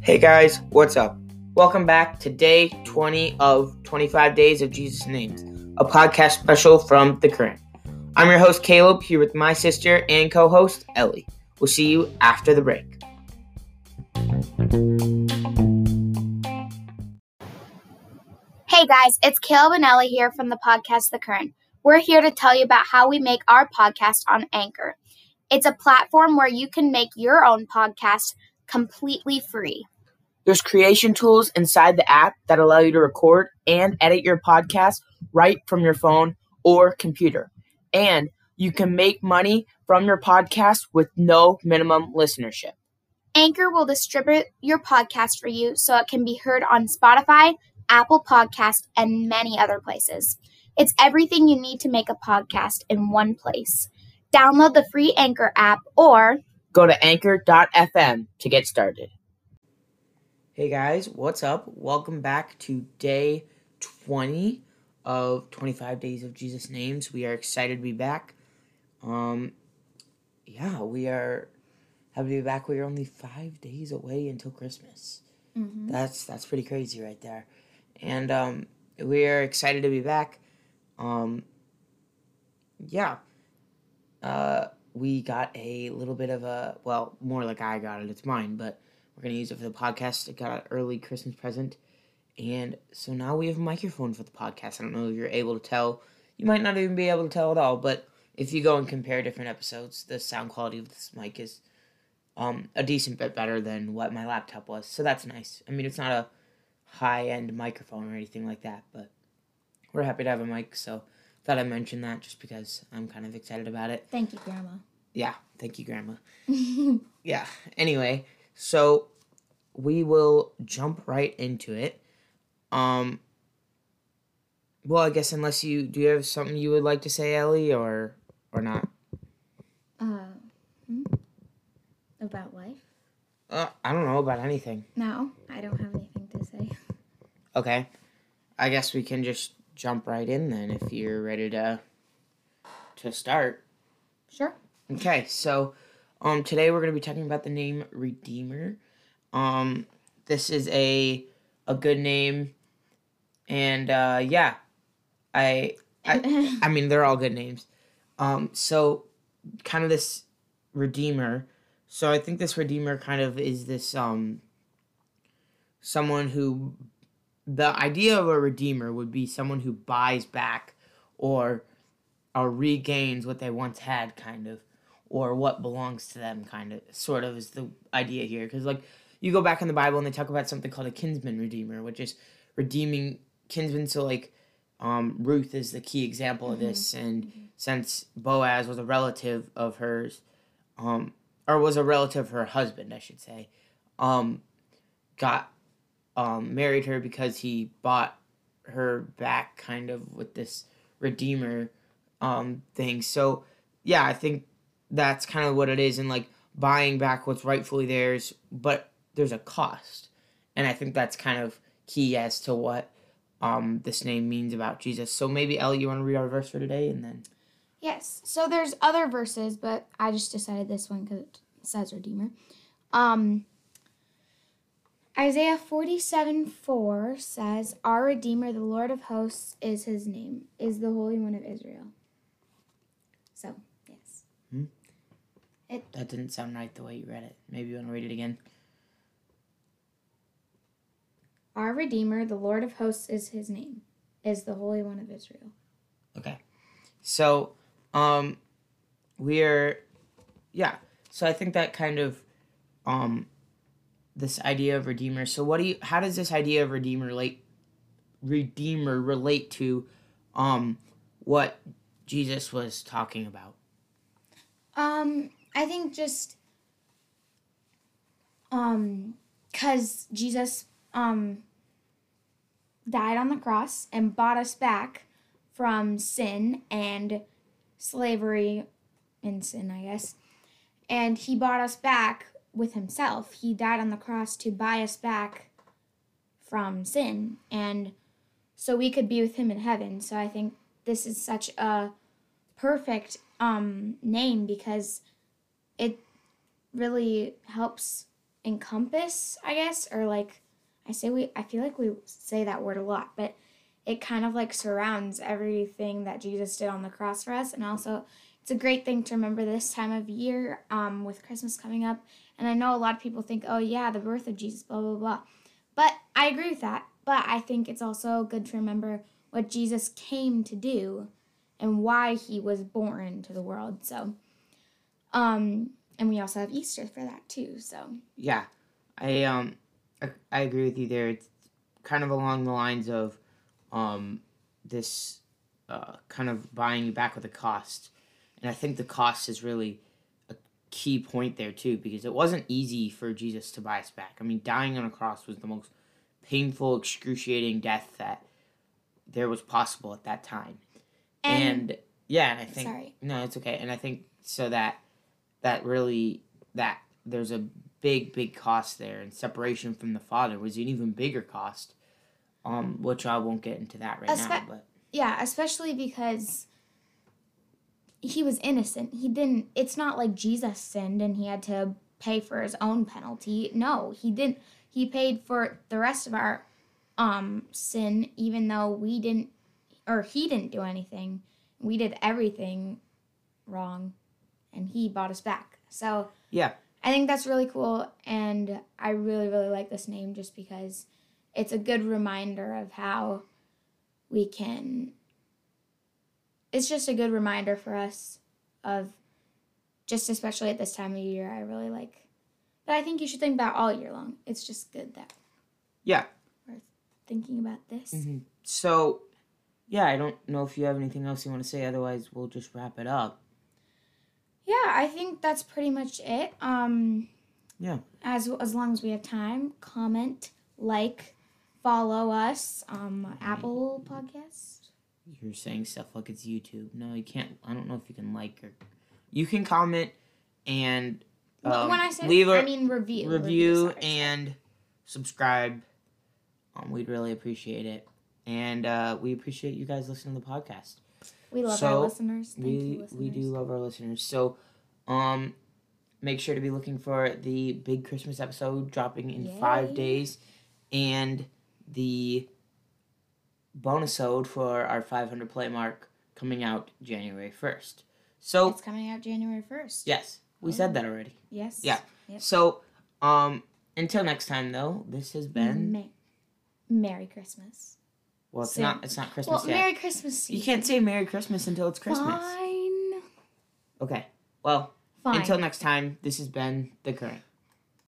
Hey guys, what's up? Welcome back to day 20 of 25 Days of Jesus' Names, a podcast special from The Current. I'm your host Caleb, here with my sister and co-host Ellie. We'll see you after the break. Hey guys, it's Caleb and Ellie here from the podcast The Current. We're here to tell you about how we make our podcast on Anchor. It's a platform where you can make your own podcast completely free. There's creation tools inside the app that allow you to record and edit your podcast right from your phone or computer. And you can make money from your podcast with no minimum listenership. Anchor will distribute your podcast for you so it can be heard on Spotify, Apple Podcasts, and many other places. It's everything you need to make a podcast in one place. Download the free Anchor app or go to anchor.fm to get started. Hey guys, what's up? Welcome back to day 20 of 25 Days of Jesus' Names. We are excited to be back. We are happy to be back. We are only 5 days away until Christmas. Mm-hmm. That's pretty crazy right there. And we are excited to be back. We got a little bit of a, well, more like I got it, it's mine, but we're going to use it for the podcast. I got an early Christmas present, and so now we have a microphone for the podcast. I don't know if you're able to tell. You might not even be able to tell at all, but if you go and compare different episodes, the sound quality of this mic is a decent bit better than what my laptop was, so that's nice. I mean, it's not a high-end microphone or anything like that, but we're happy to have a mic, so thought I mentioned that just because I'm kind of excited about it. Thank you, Grandma. Yeah, thank you, Grandma. Yeah, anyway, so we will jump right into it. I guess unless do you have something you would like to say, Ellie, or not? About life? I don't know about anything. No, I don't have anything to say. Okay, I guess we can just jump right in then if you're ready to start. Sure. Okay, so today we're going to be talking about the name Redeemer. This is a good name, and I mean, they're all good names. So kind of this Redeemer. So I think this Redeemer kind of is this someone who. The idea of a redeemer would be someone who buys back or regains what they once had, kind of, or what belongs to them, kind of, sort of, is the idea here. Because, like, you go back in the Bible and they talk about something called a kinsman redeemer, which is redeeming kinsmen. So, like, Ruth is the key example of this. And since Boaz was a relative of hers, or was a relative of her husband, I should say, married her because he bought her back, kind of, with this redeemer thing. So, yeah, I think that's kind of what it is, and, like, buying back what's rightfully theirs, but there's a cost. And I think that's kind of key as to what this name means about Jesus. So maybe, Ellie, you want to read our verse for today? And then yes. So there's other verses, but I just decided this one because it says redeemer. Isaiah 47:4 says, "Our Redeemer, the Lord of hosts, is his name, is the Holy One of Israel." So, yes. That didn't sound right the way you read it. Maybe you want to read it again. "Our Redeemer, the Lord of hosts, is his name, is the Holy One of Israel." Okay. So, So I think that kind of, this idea of Redeemer. So how does this idea of Redeemer relate to what Jesus was talking about? I think just because Jesus died on the cross and bought us back from sin and slavery and sin, I guess. And he bought us back with himself. He died on the cross to buy us back from sin, and so we could be with him in heaven. So I think this is such a perfect name because it really helps encompass, I guess, or like I feel like we say that word a lot, but it kind of like surrounds everything that Jesus did on the cross for us. And also it's a great thing to remember this time of year with Christmas coming up. And I know a lot of people think, oh yeah, the birth of Jesus, blah, blah, blah. But I agree with that. But I think it's also good to remember what Jesus came to do and why he was born to the world. So, and we also have Easter for that too. So yeah, I agree with you there. It's kind of along the lines of this kind of buying you back with a cost. And I think the cost is really a key point there too, because it wasn't easy for Jesus to buy us back. I mean, dying on a cross was the most painful, excruciating death that there was possible at that time. And yeah, and I think... Sorry. No, it's okay. And I think so that there's a big, big cost there, and separation from the Father was an even bigger cost, which I won't get into that right now. But yeah, especially because he was innocent. He didn't... It's not like Jesus sinned and he had to pay for his own penalty. No, he didn't. He paid for the rest of our sin, even though we didn't... Or he didn't do anything. We did everything wrong, and he bought us back. So yeah, I think that's really cool, and I really, really like this name just because it's a good reminder of how we can... It's just a good reminder for us of, just especially at this time of year, I really like. But I think you should think about all year long. It's just good that we're thinking about this. Mm-hmm. So... Yeah, I don't know if you have anything else you want to say. Otherwise, we'll just wrap it up. Yeah, I think that's pretty much it. Yeah. As long as we have time, comment, like, follow us on Apple Podcasts. You're saying stuff like it's YouTube. No, you can't. I don't know if you can like or... You can comment and... when I say leave review. Review and subscribe. We'd really appreciate it. And we appreciate you guys listening to the podcast. We love our listeners. We do love our listeners. So make sure to be looking for the big Christmas episode dropping in 5 days. And the bonusode for our 500 play mark coming out January 1st. So it's coming out January 1st. Yes. We said that already. Yes. Yeah. Yep. So until next time, though, this has been... Merry Christmas. Well, it's not. It's not Christmas yet. Well, Merry Christmas. You can't say Merry Christmas until it's Christmas. Fine. Okay. Well, Fine. Until next time, this has been The Current.